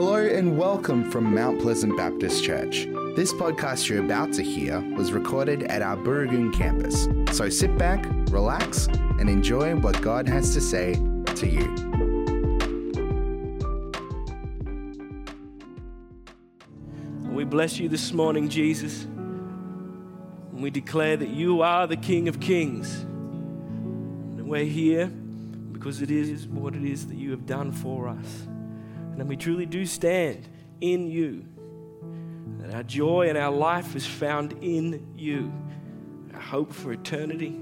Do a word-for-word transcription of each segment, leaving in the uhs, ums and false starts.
Hello and welcome from Mount Pleasant Baptist Church. This podcast you're about to hear was recorded at our Burragoon campus. So sit back, relax, and enjoy what God has to say to you. We bless you this morning, Jesus. And we declare that you are the King of Kings. And we're here because it is what it is that you have done for us. And we truly do stand in you. That our joy and our life is found in you. Our hope for eternity.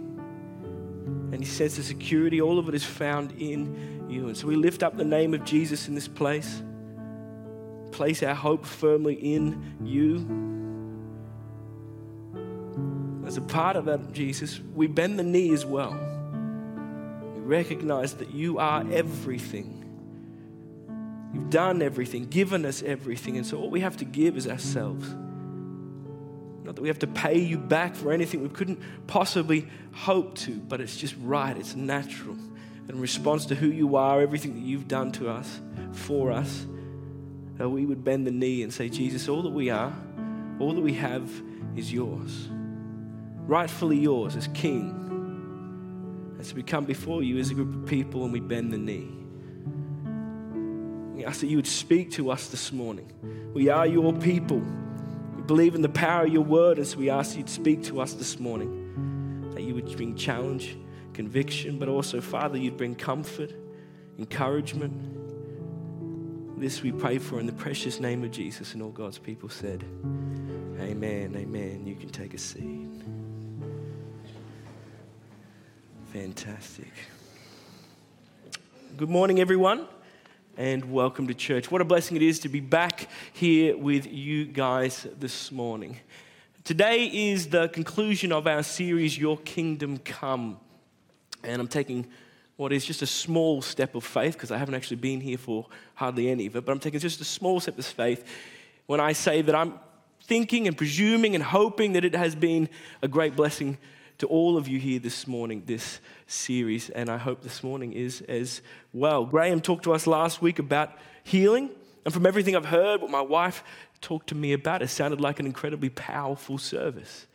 Any sense of security, all of it is found in you. And so we lift up the name of Jesus in this place. Place our hope firmly in you. As a part of that, Jesus, we bend the knee as well. We recognize that you are everything. You've done everything, given us everything. And so all we have to give is ourselves. Not that we have to pay you back for anything we couldn't possibly hope to, but it's just right. It's natural. In response to who you are, everything that you've done to us, for us, that we would bend the knee and say, Jesus, all that we are, all that we have is yours. Rightfully yours as King. And so we come before you as a group of people and we bend the knee. We ask that you would speak to us this morning. We are your people. We believe in the power of your word, and so we ask that you'd speak to us this morning. That you would bring challenge, conviction, but also, Father, you'd bring comfort, encouragement. This we pray for in the precious name of Jesus, and all God's people said, amen, amen. You can take a seat. Fantastic. Good morning, everyone. And welcome to church. What a blessing it is to be back here with you guys this morning. Today is the conclusion of our series, Your Kingdom Come. And I'm taking what is just a small step of faith, because I haven't actually been here for hardly any of it, but I'm taking just a small step of faith when I say that I'm thinking and presuming and hoping that it has been a great blessing to all of you here this morning, this series, and I hope this morning is as well. Graham talked to us last week about healing, and from everything I've heard, what my wife talked to me about, it sounded like an incredibly powerful service.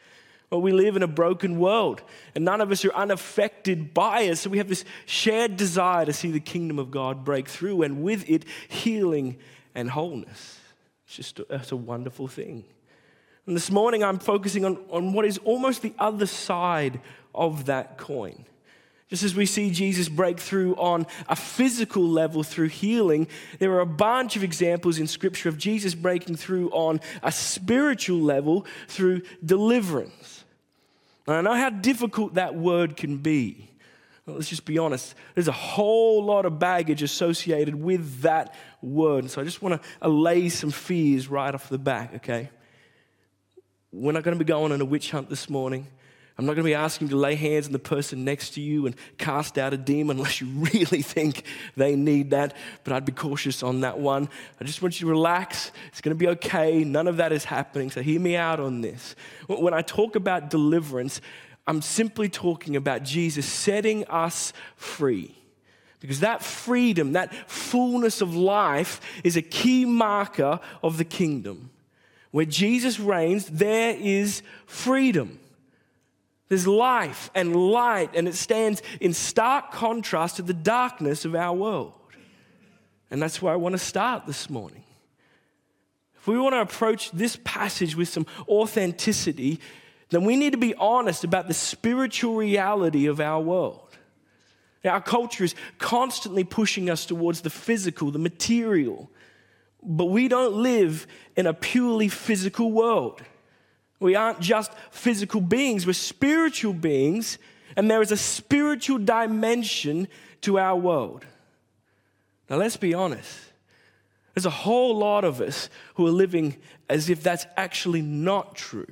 Well, we live in a broken world, and none of us are unaffected by it, so we have this shared desire to see the kingdom of God break through, and with it, healing and wholeness. It's just a, it's a wonderful thing. And this morning, I'm focusing on, on what is almost the other side of that coin. Just as we see Jesus break through on a physical level through healing, there are a bunch of examples in Scripture of Jesus breaking through on a spiritual level through deliverance. And I know how difficult that word can be. Well, let's just be honest. There's a whole lot of baggage associated with that word. So I just want to allay some fears right off the back, okay? We're not going to be going on a witch hunt this morning. I'm not going to be asking you to lay hands on the person next to you and cast out a demon unless you really think they need that. But I'd be cautious on that one. I just want you to relax. It's going to be okay. None of that is happening. So hear me out on this. When I talk about deliverance, I'm simply talking about Jesus setting us free. Because that freedom, that fullness of life is a key marker of the kingdom. Where Jesus reigns, there is freedom. There's life and light, and it stands in stark contrast to the darkness of our world. And that's where I want to start this morning. If we want to approach this passage with some authenticity, then we need to be honest about the spiritual reality of our world. Now, our culture is constantly pushing us towards the physical, the material. But we don't live in a purely physical world. We aren't just physical beings, we're spiritual beings, and there is a spiritual dimension to our world. Now let's be honest, there's a whole lot of us who are living as if that's actually not true.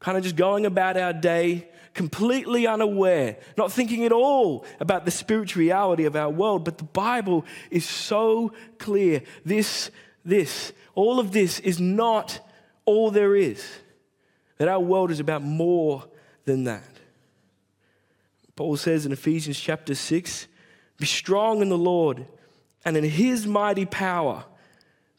Kind of just going about our day, completely unaware, not thinking at all about the spiritual reality of our world. But the Bible is so clear. This, this, all of this is not all there is. That our world is about more than that. Paul says in Ephesians chapter six, be strong in the Lord and in his mighty power.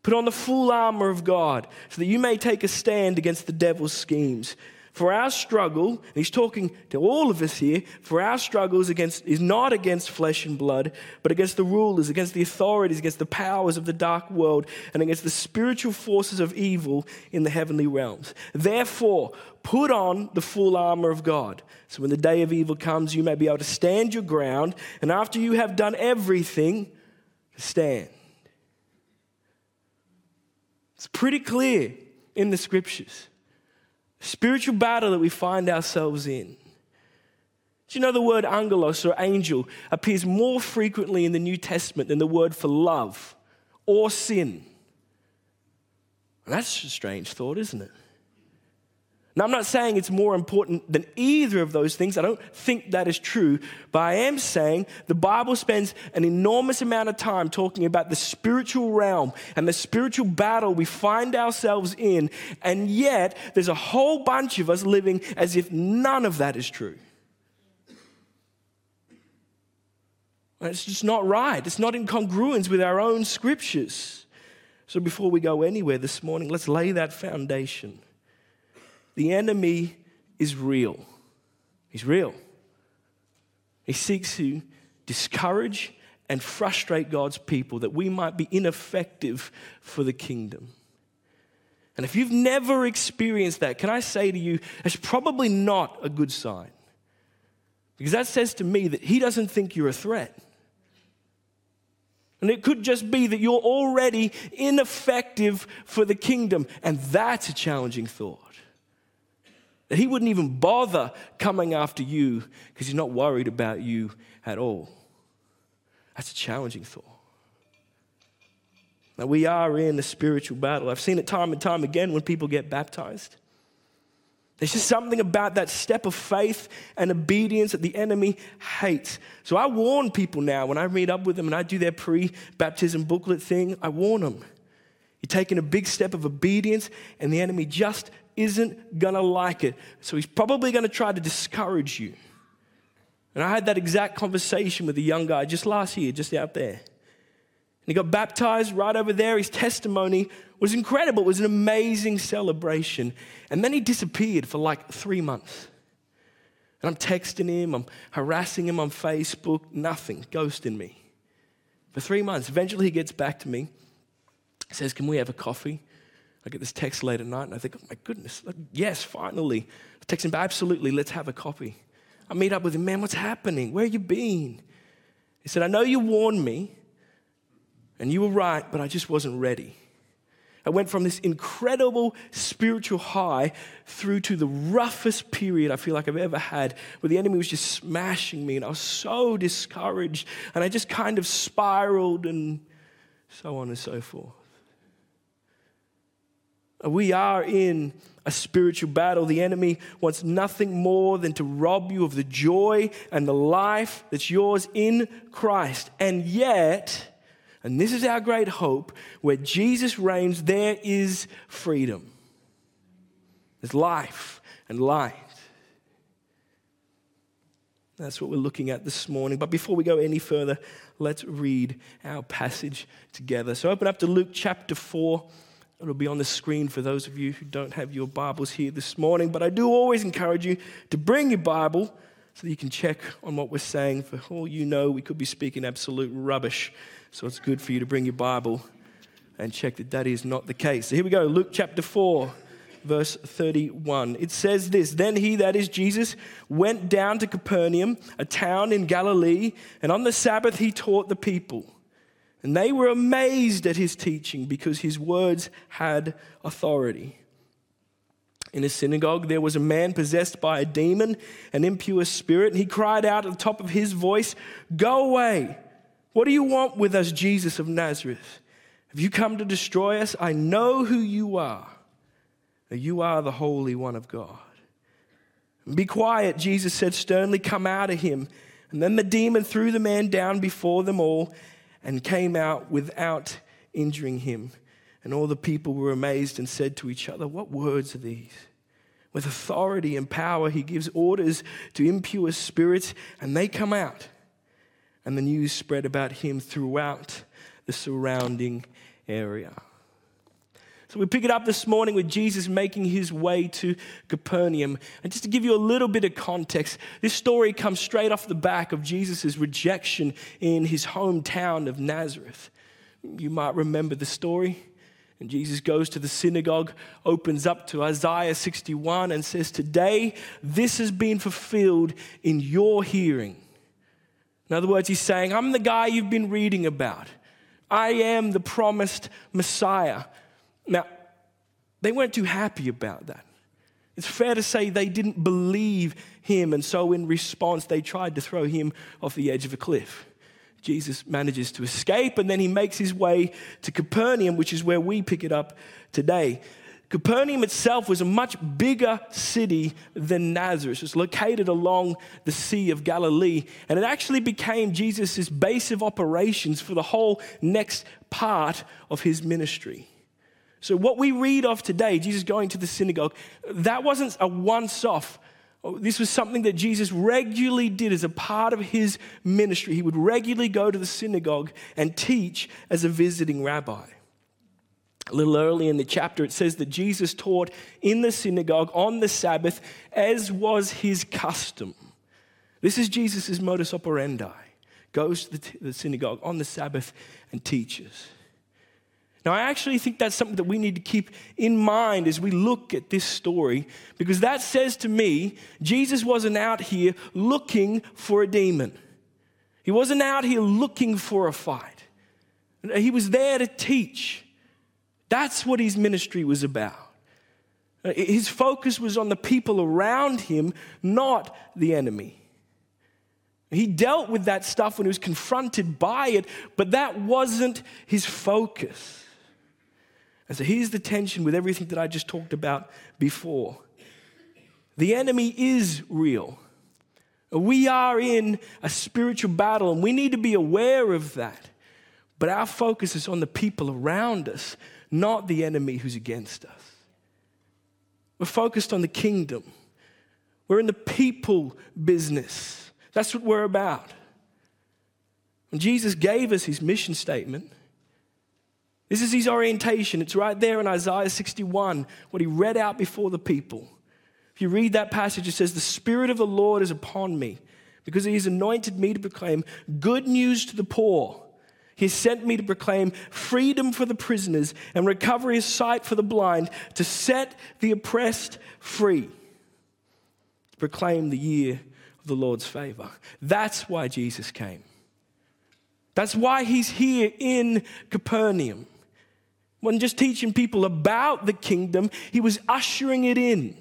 Put on the full armor of God so that you may take a stand against the devil's schemes. For our struggle, and he's talking to all of us here, for our struggle is, against, is not against flesh and blood, but against the rulers, against the authorities, against the powers of the dark world, and against the spiritual forces of evil in the heavenly realms. Therefore, put on the full armor of God, so when the day of evil comes, you may be able to stand your ground, and after you have done everything, stand. It's pretty clear in the scriptures. Spiritual battle that we find ourselves in. Do you know the word angelos or angel appears more frequently in the New Testament than the word for love or sin? And that's a strange thought, isn't it? Now, I'm not saying it's more important than either of those things. I don't think that is true. But I am saying the Bible spends an enormous amount of time talking about the spiritual realm and the spiritual battle we find ourselves in. And yet, there's a whole bunch of us living as if none of that is true. And it's just not right. It's not in congruence with our own scriptures. So before we go anywhere this morning, let's lay that foundation. The enemy is real. He's real. He seeks to discourage and frustrate God's people that we might be ineffective for the kingdom. And if you've never experienced that, can I say to you, that's probably not a good sign. Because that says to me that he doesn't think you're a threat. And it could just be that you're already ineffective for the kingdom. And that's a challenging thought. That he wouldn't even bother coming after you because he's not worried about you at all. That's a challenging thought. Now, we are in a spiritual battle. I've seen it time and time again when people get baptized. There's just something about that step of faith and obedience that the enemy hates. So I warn people now when I meet up with them and I do their pre-baptism booklet thing, I warn them. You're taking a big step of obedience and the enemy just isn't going to like it. So he's probably going to try to discourage you. And I had that exact conversation with a young guy just last year, just out there. And he got baptized right over there. His testimony was incredible. It was an amazing celebration. And then he disappeared for like three months. And I'm texting him, I'm harassing him on Facebook, nothing, ghosting me. For three months, eventually he gets back to me, says, can we have a coffee? I get this text late at night and I think, oh my goodness, yes, finally. I text him, absolutely, let's have a coffee. I meet up with him, man, what's happening? Where you been? He said, I know you warned me and you were right, but I just wasn't ready. I went from this incredible spiritual high through to the roughest period I feel like I've ever had where the enemy was just smashing me and I was so discouraged and I just kind of spiraled and so on and so forth. We are in a spiritual battle. The enemy wants nothing more than to rob you of the joy and the life that's yours in Christ. And yet, and this is our great hope, where Jesus reigns, there is freedom. There's life and light. That's what we're looking at this morning. But before we go any further, let's read our passage together. So open up to Luke chapter four. It'll be on the screen for those of you who don't have your Bibles here this morning. But I do always encourage you to bring your Bible so that you can check on what we're saying. For all you know, we could be speaking absolute rubbish. So it's good for you to bring your Bible and check that that is not the case. So here we go, Luke chapter four, verse thirty-one. It says this, then he, that is Jesus, went down to Capernaum, a town in Galilee, and on the Sabbath he taught the people. And they were amazed at his teaching because his words had authority. In a synagogue, there was a man possessed by a demon, an impure spirit, and he cried out at the top of his voice, go away. What do you want with us, Jesus of Nazareth? Have you come to destroy us? I know who you are. You are the Holy One of God. Be quiet, Jesus said sternly, come out of him. And then the demon threw the man down before them all and came out without injuring him. And all the people were amazed and said to each other, what words are these? With authority and power, he gives orders to impure spirits, and they come out. And the news spread about him throughout the surrounding area. So we pick it up this morning with Jesus making his way to Capernaum. And just to give you a little bit of context, this story comes straight off the back of Jesus' rejection in his hometown of Nazareth. You might remember the story. And Jesus goes to the synagogue, opens up to Isaiah sixty-one and says, "Today, this has been fulfilled in your hearing." In other words, he's saying, I'm the guy you've been reading about. I am the promised Messiah. Now, they weren't too happy about that. It's fair to say they didn't believe him, and so in response, they tried to throw him off the edge of a cliff. Jesus manages to escape, and then he makes his way to Capernaum, which is where we pick it up today. Capernaum itself was a much bigger city than Nazareth. It's located along the Sea of Galilee, and it actually became Jesus' base of operations for the whole next part of his ministry. So what we read of today, Jesus going to the synagogue, that wasn't a once-off. This was something that Jesus regularly did as a part of his ministry. He would regularly go to the synagogue and teach as a visiting rabbi. A little early in the chapter, it says that Jesus taught in the synagogue on the Sabbath, as was his custom. This is Jesus' modus operandi. Goes to the, t- the synagogue on the Sabbath and teaches. Now, I actually think that's something that we need to keep in mind as we look at this story, because that says to me, Jesus wasn't out here looking for a demon. He wasn't out here looking for a fight. He was there to teach. That's what his ministry was about. His focus was on the people around him, not the enemy. He dealt with that stuff when he was confronted by it, but that wasn't his focus. And so here's the tension with everything that I just talked about before. The enemy is real. We are in a spiritual battle, and we need to be aware of that. But our focus is on the people around us, not the enemy who's against us. We're focused on the kingdom. We're in the people business. That's what we're about. When Jesus gave us his mission statement, this is his orientation. It's right there in Isaiah sixty-one, what he read out before the people. If you read that passage, it says, "The Spirit of the Lord is upon me, because he has anointed me to proclaim good news to the poor. He sent me to proclaim freedom for the prisoners and recovery of sight for the blind, to set the oppressed free, to proclaim the year of the Lord's favor." That's why Jesus came. That's why he's here in Capernaum. He wasn't just teaching people about the kingdom, he was ushering it in.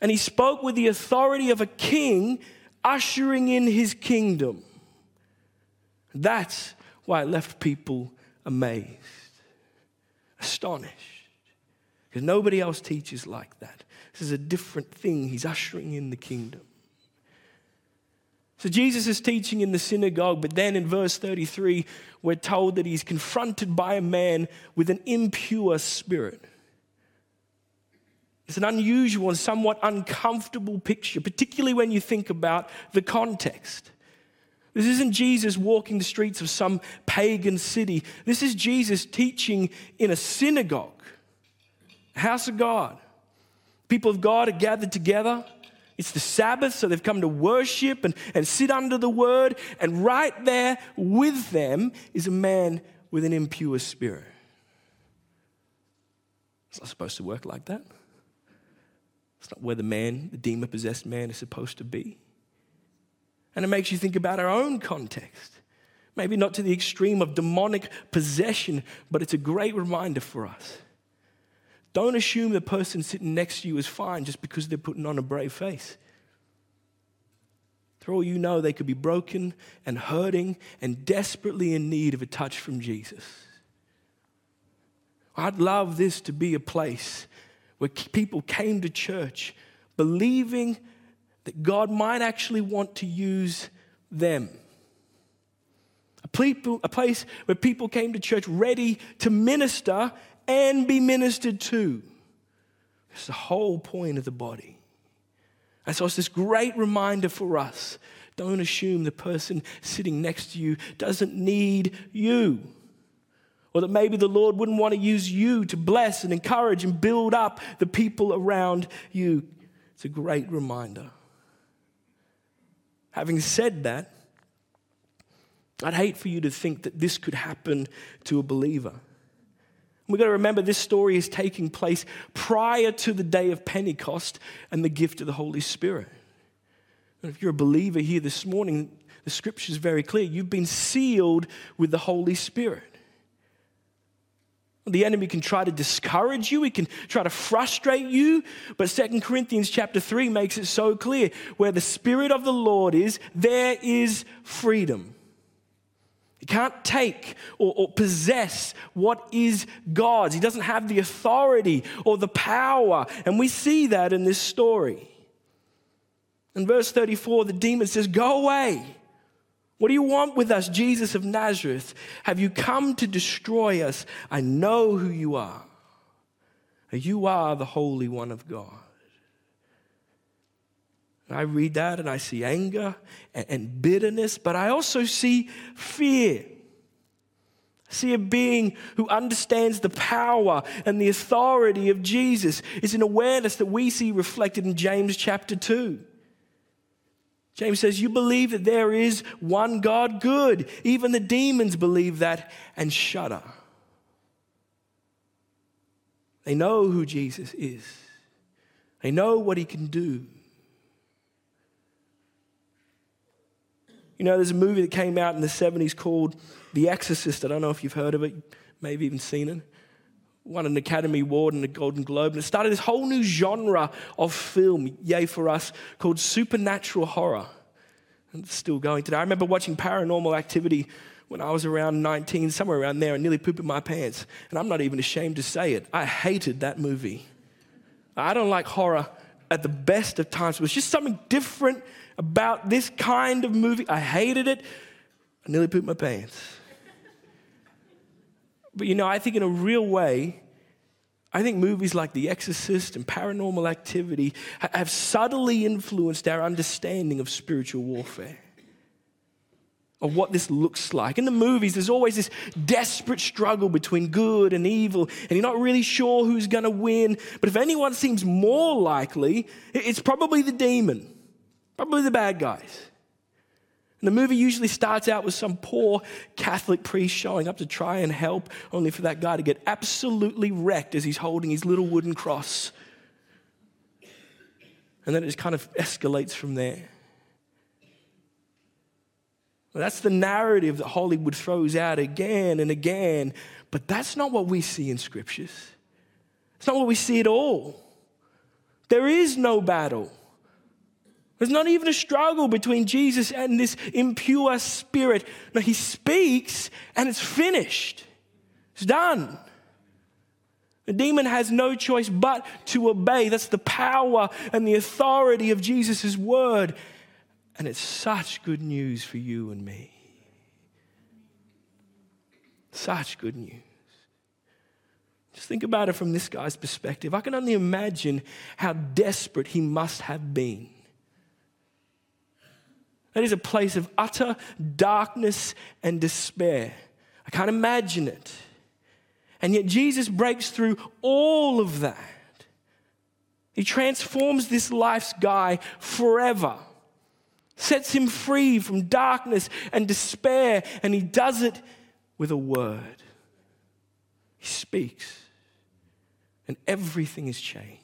And he spoke with the authority of a king, ushering in his kingdom. That's why it left people amazed, astonished, because nobody else teaches like that. This is a different thing. He's ushering in the kingdom. So Jesus is teaching in the synagogue, but then in verse thirty-three, we're told that he's confronted by a man with an impure spirit. It's an unusual and somewhat uncomfortable picture, particularly when you think about the context. This isn't Jesus walking the streets of some pagan city. This is Jesus teaching in a synagogue, a house of God. People of God are gathered together. It's the Sabbath, so they've come to worship and, and sit under the word. And right there with them is a man with an impure spirit. It's not supposed to work like that. It's not where the man, the demon-possessed man, is supposed to be. And it makes you think about our own context. Maybe not to the extreme of demonic possession, but it's a great reminder for us. Don't assume the person sitting next to you is fine just because they're putting on a brave face. For all you know, they could be broken and hurting and desperately in need of a touch from Jesus. I'd love this to be a place where people came to church believing that God might actually want to use them. A, people, a place where people came to church ready to minister and be ministered to. It's the whole point of the body. And so it's this great reminder for us Don't assume the person sitting next to you doesn't need you, or that maybe the Lord wouldn't want to use you to bless and encourage and build up the people around you. It's a great reminder. Having said that, I'd hate for you to think that this could happen to a believer. We've got to remember this story is taking place prior to the day of Pentecost and the gift of the Holy Spirit. And if you're a believer here this morning, the scripture is very clear. You've been sealed with the Holy Spirit. The enemy can try to discourage you. He can try to frustrate you. But Second Corinthians chapter three makes it so clear. Where the Spirit of the Lord is, there is freedom. He can't take or, or possess what is God's. He doesn't have the authority or the power. And we see that in this story. In verse thirty-four, the demon says, "Go away. What do you want with us, Jesus of Nazareth? Have you come to destroy us? I know who you are. You are the Holy One of God." And I read that and I see anger and bitterness, but I also see fear. I see a being who understands the power and the authority of Jesus. It's an awareness that we see reflected in James chapter two. James says, "You believe that there is one God? Good. Even the demons believe that and shudder." They know who Jesus is. They know what he can do. You know, there's a movie that came out in the seventies called The Exorcist. I don't know if you've heard of it, maybe even seen it. Won an Academy Award and a Golden Globe. And it started this whole new genre of film, yay for us, called supernatural horror. And it's still going today. I remember watching Paranormal Activity when I was around nineteen, somewhere around there, and nearly pooping my pants. And I'm not even ashamed to say it. I hated that movie. I don't like horror at the best of times. It was just something different about this kind of movie. I hated it. I nearly pooped my pants. But, you know, I think in a real way, I think movies like The Exorcist and Paranormal Activity have subtly influenced our understanding of spiritual warfare, of what this looks like. In the movies, there's always this desperate struggle between good and evil, and you're not really sure who's going to win. But if anyone seems more likely, it's probably the demon, probably the bad guys. The movie usually starts out with some poor Catholic priest showing up to try and help, only for that guy to get absolutely wrecked as he's holding his little wooden cross. And then it just kind of escalates from there. Well, that's the narrative that Hollywood throws out again and again, but that's not what we see in scriptures. It's not what we see at all. There is no battle. There's not even a struggle between Jesus and this impure spirit. No, he speaks and it's finished. It's done. The demon has no choice but to obey. That's the power and the authority of Jesus' word. And it's such good news for you and me. Such good news. Just think about it from this guy's perspective. I can only imagine how desperate he must have been. That is a place of utter darkness and despair. I can't imagine it. And yet Jesus breaks through all of that. He transforms this life's guy forever. Sets him free from darkness and despair. And he does it with a word. He speaks. And everything is changed.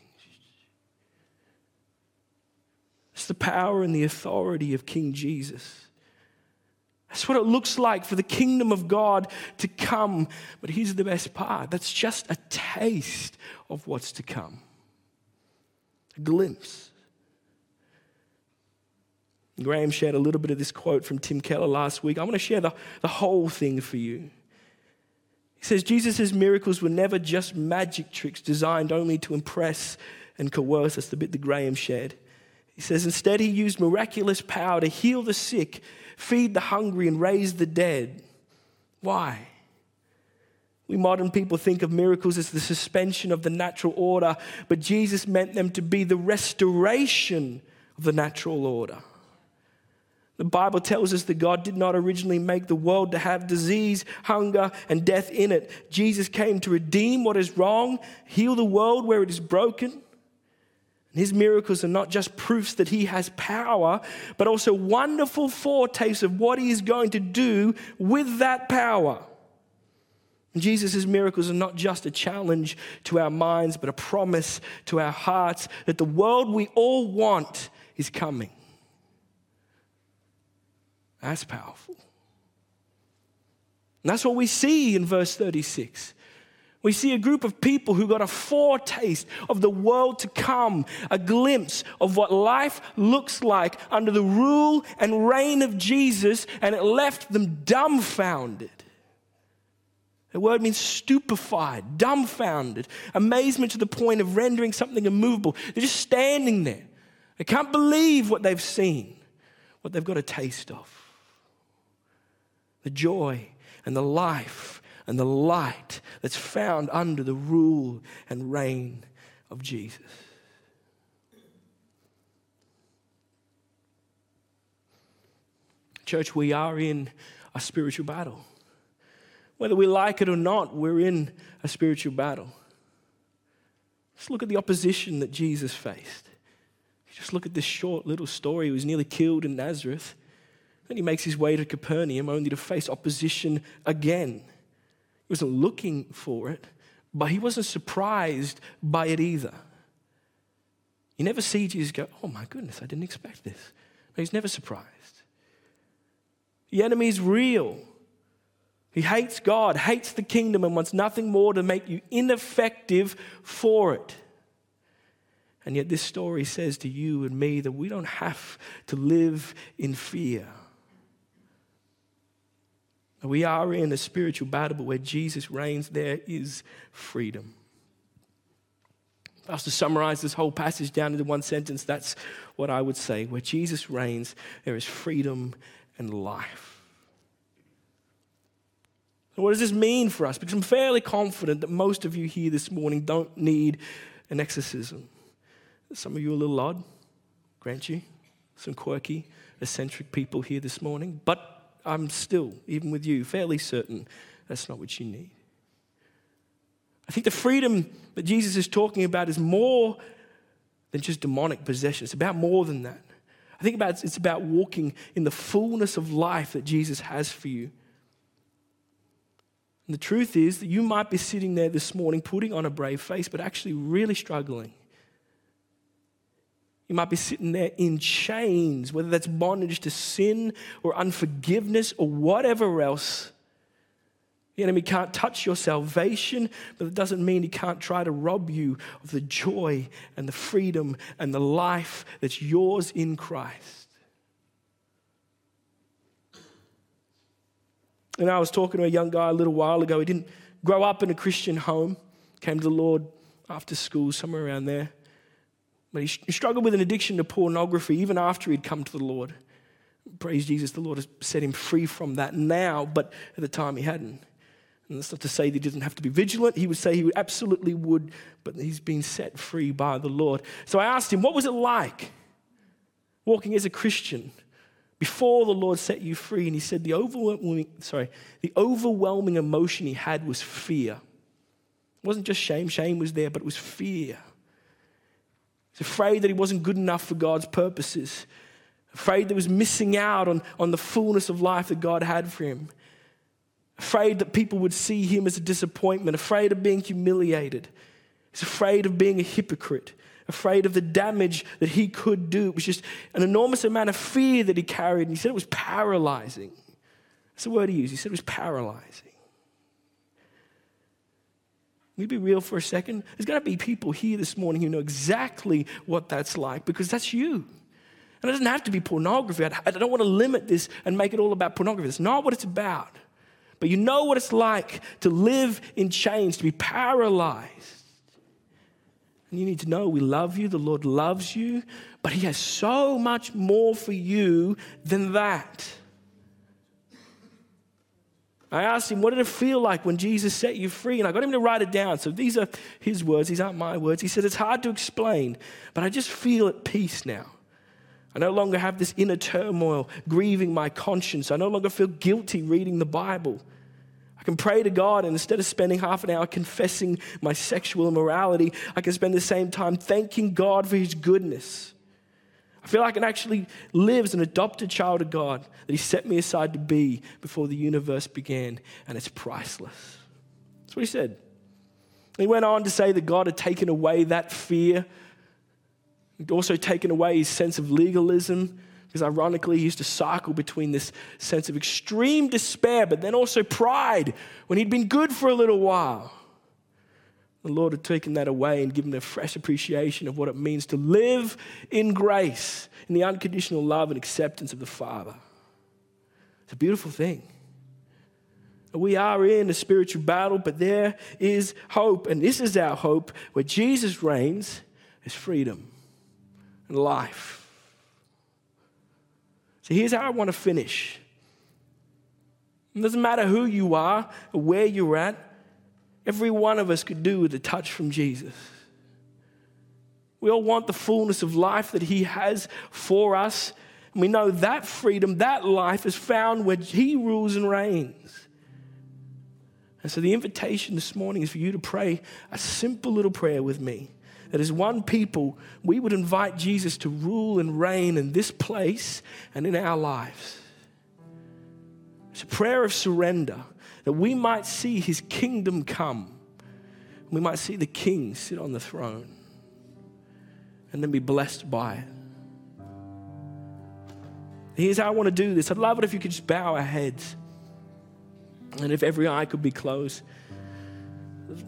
It's the power and the authority of King Jesus. That's what it looks like for the kingdom of God to come. But here's the best part. That's just a taste of what's to come. A glimpse. Graham shared a little bit of this quote from Tim Keller last week. I want to share the, the whole thing for you. He says, "Jesus' miracles were never just magic tricks designed only to impress and coerce." That's the bit that Graham shared. He says, "Instead, he used miraculous power to heal the sick, feed the hungry, and raise the dead." Why? We modern people think of miracles as the suspension of the natural order, but Jesus meant them to be the restoration of the natural order. The Bible tells us that God did not originally make the world to have disease, hunger, and death in it. Jesus came to redeem what is wrong, heal the world where it is broken. And his miracles are not just proofs that he has power, but also wonderful foretastes of what he is going to do with that power. Jesus' miracles are not just a challenge to our minds, but a promise to our hearts that the world we all want is coming. That's powerful. And that's what we see in verse thirty-six. We see a group of people who got a foretaste of the world to come, a glimpse of what life looks like under the rule and reign of Jesus, and it left them dumbfounded. The word means stupefied, dumbfounded, amazement to the point of rendering something immovable. They're just standing there. They can't believe what they've seen, what they've got a taste of. The joy and the life and the light that's found under the rule and reign of Jesus. Church, we are in a spiritual battle. Whether we like it or not, we're in a spiritual battle. Just look at the opposition that Jesus faced. Just look at this short little story. He was nearly killed in Nazareth. Then he makes his way to Capernaum only to face opposition again. He wasn't looking for it, but he wasn't surprised by it either. You never see Jesus go, oh my goodness, I didn't expect this. No, he's never surprised. The enemy's real. He hates God, hates the kingdom, and wants nothing more to make you ineffective for it. And yet this story says to you and me that we don't have to live in fear. We are in a spiritual battle, but where Jesus reigns, there is freedom. If I was to summarize this whole passage down into one sentence, that's what I would say. Where Jesus reigns, there is freedom and life. What does this mean for us? Because I'm fairly confident that most of you here this morning don't need an exorcism. Some of you are a little odd, grant you. Some quirky, eccentric people here this morning. But I'm still, even with you, fairly certain that's not what you need. I think the freedom that Jesus is talking about is more than just demonic possession. It's about more than that. I think about it's about walking in the fullness of life that Jesus has for you. And the truth is that you might be sitting there this morning putting on a brave face, but actually really struggling. You might be sitting there in chains, whether that's bondage to sin or unforgiveness or whatever else. The enemy can't touch your salvation, but it doesn't mean he can't try to rob you of the joy and the freedom and the life that's yours in Christ. And I was talking to a young guy a little while ago. He didn't grow up in a Christian home, came to the Lord after school, somewhere around there. But he struggled with an addiction to pornography even after he'd come to the Lord. Praise Jesus, the Lord has set him free from that now, but at the time he hadn't. And that's not to say that he doesn't have to be vigilant. He would say he absolutely would, but he's been set free by the Lord. So I asked him, what was it like walking as a Christian before the Lord set you free? And he said the overwhelming, sorry, the overwhelming emotion he had was fear. It wasn't just shame. Shame was there, but it was fear. He's afraid that he wasn't good enough for God's purposes. Afraid that he was missing out on, on the fullness of life that God had for him. Afraid that people would see him as a disappointment. Afraid of being humiliated. He's afraid of being a hypocrite. Afraid of the damage that he could do. It was just an enormous amount of fear that he carried. And he said it was paralyzing. That's the word he used. He said it was paralyzing. Let me be real for a second. There's going to be people here this morning who know exactly what that's like, because that's you. And it doesn't have to be pornography. I don't want to limit this and make it all about pornography. That's not what it's about. But you know what it's like to live in chains, to be paralyzed. And you need to know we love you. The Lord loves you. But he has so much more for you than that. I asked him, what did it feel like when Jesus set you free? And I got him to write it down. So these are his words. These aren't my words. He said, it's hard to explain, but I just feel at peace now. I no longer have this inner turmoil grieving my conscience. I no longer feel guilty reading the Bible. I can pray to God, and instead of spending half an hour confessing my sexual immorality, I can spend the same time thanking God for his goodness. I feel I can actually live as an adopted child of God that he set me aside to be before the universe began, and it's priceless. That's what he said. He went on to say that God had taken away that fear. He'd also taken away his sense of legalism, because ironically he used to cycle between this sense of extreme despair but then also pride when he'd been good for a little while. The Lord had taken that away and given a fresh appreciation of what it means to live in grace, in the unconditional love and acceptance of the Father. It's a beautiful thing. We are in a spiritual battle, but there is hope, and this is our hope. Where Jesus reigns, there's freedom and life. So here's how I want to finish. It doesn't matter who you are or where you're at. Every one of us could do with a touch from Jesus. We all want the fullness of life that he has for us. And we know that freedom, that life is found where he rules and reigns. And so the invitation this morning is for you to pray a simple little prayer with me. That as one people, we would invite Jesus to rule and reign in this place and in our lives. It's a prayer of surrender, that we might see his kingdom come. We might see the king sit on the throne and then be blessed by it. Here's how I want to do this. I'd love it if you could just bow our heads, and if every eye could be closed. There's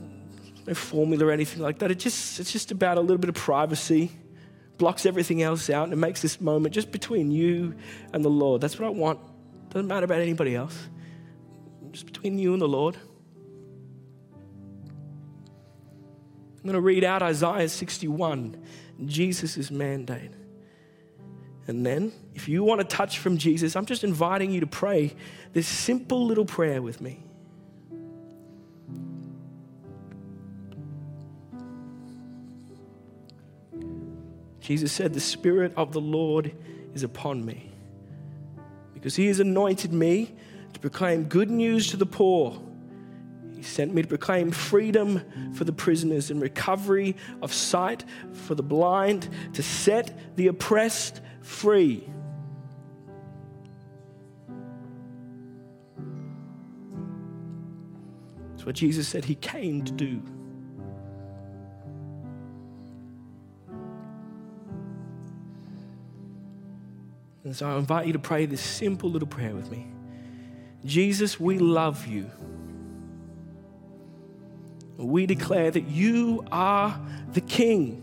no formula or anything like that. It just, it's just about a little bit of privacy. Blocks everything else out, and it makes this moment just between you and the Lord. That's what I want. Doesn't matter about anybody else. Just between you and the Lord. I'm going to read out Isaiah sixty-one, Jesus' mandate. And then, if you want a touch from Jesus, I'm just inviting you to pray this simple little prayer with me. Jesus said, "The Spirit of the Lord is upon me, because he has anointed me to proclaim good news to the poor. He sent me to proclaim freedom for the prisoners and recovery of sight for the blind, to set the oppressed free." That's what Jesus said he came to do. And so I invite you to pray this simple little prayer with me. Jesus, we love you. We declare that you are the King.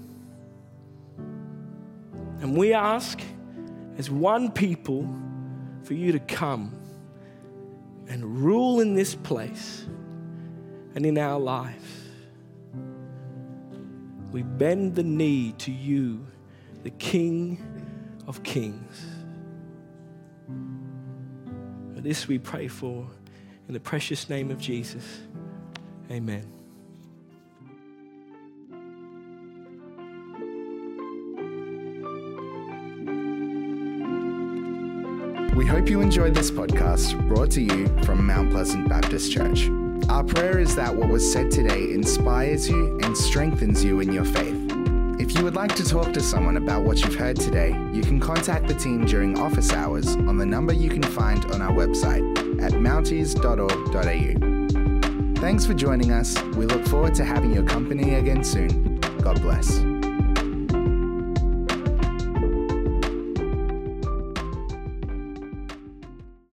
And we ask as one people for you to come and rule in this place and in our lives. We bend the knee to you, the King of Kings. For this we pray for in the precious name of Jesus. Amen. We hope you enjoyed this podcast brought to you from Mount Pleasant Baptist Church. Our prayer is that what was said today inspires you and strengthens you in your faith. If you would like to talk to someone about what you've heard today, you can contact the team during office hours on the number you can find on our website at mounties dot org dot a u. Thanks for joining us. We look forward to having your company again soon. God bless.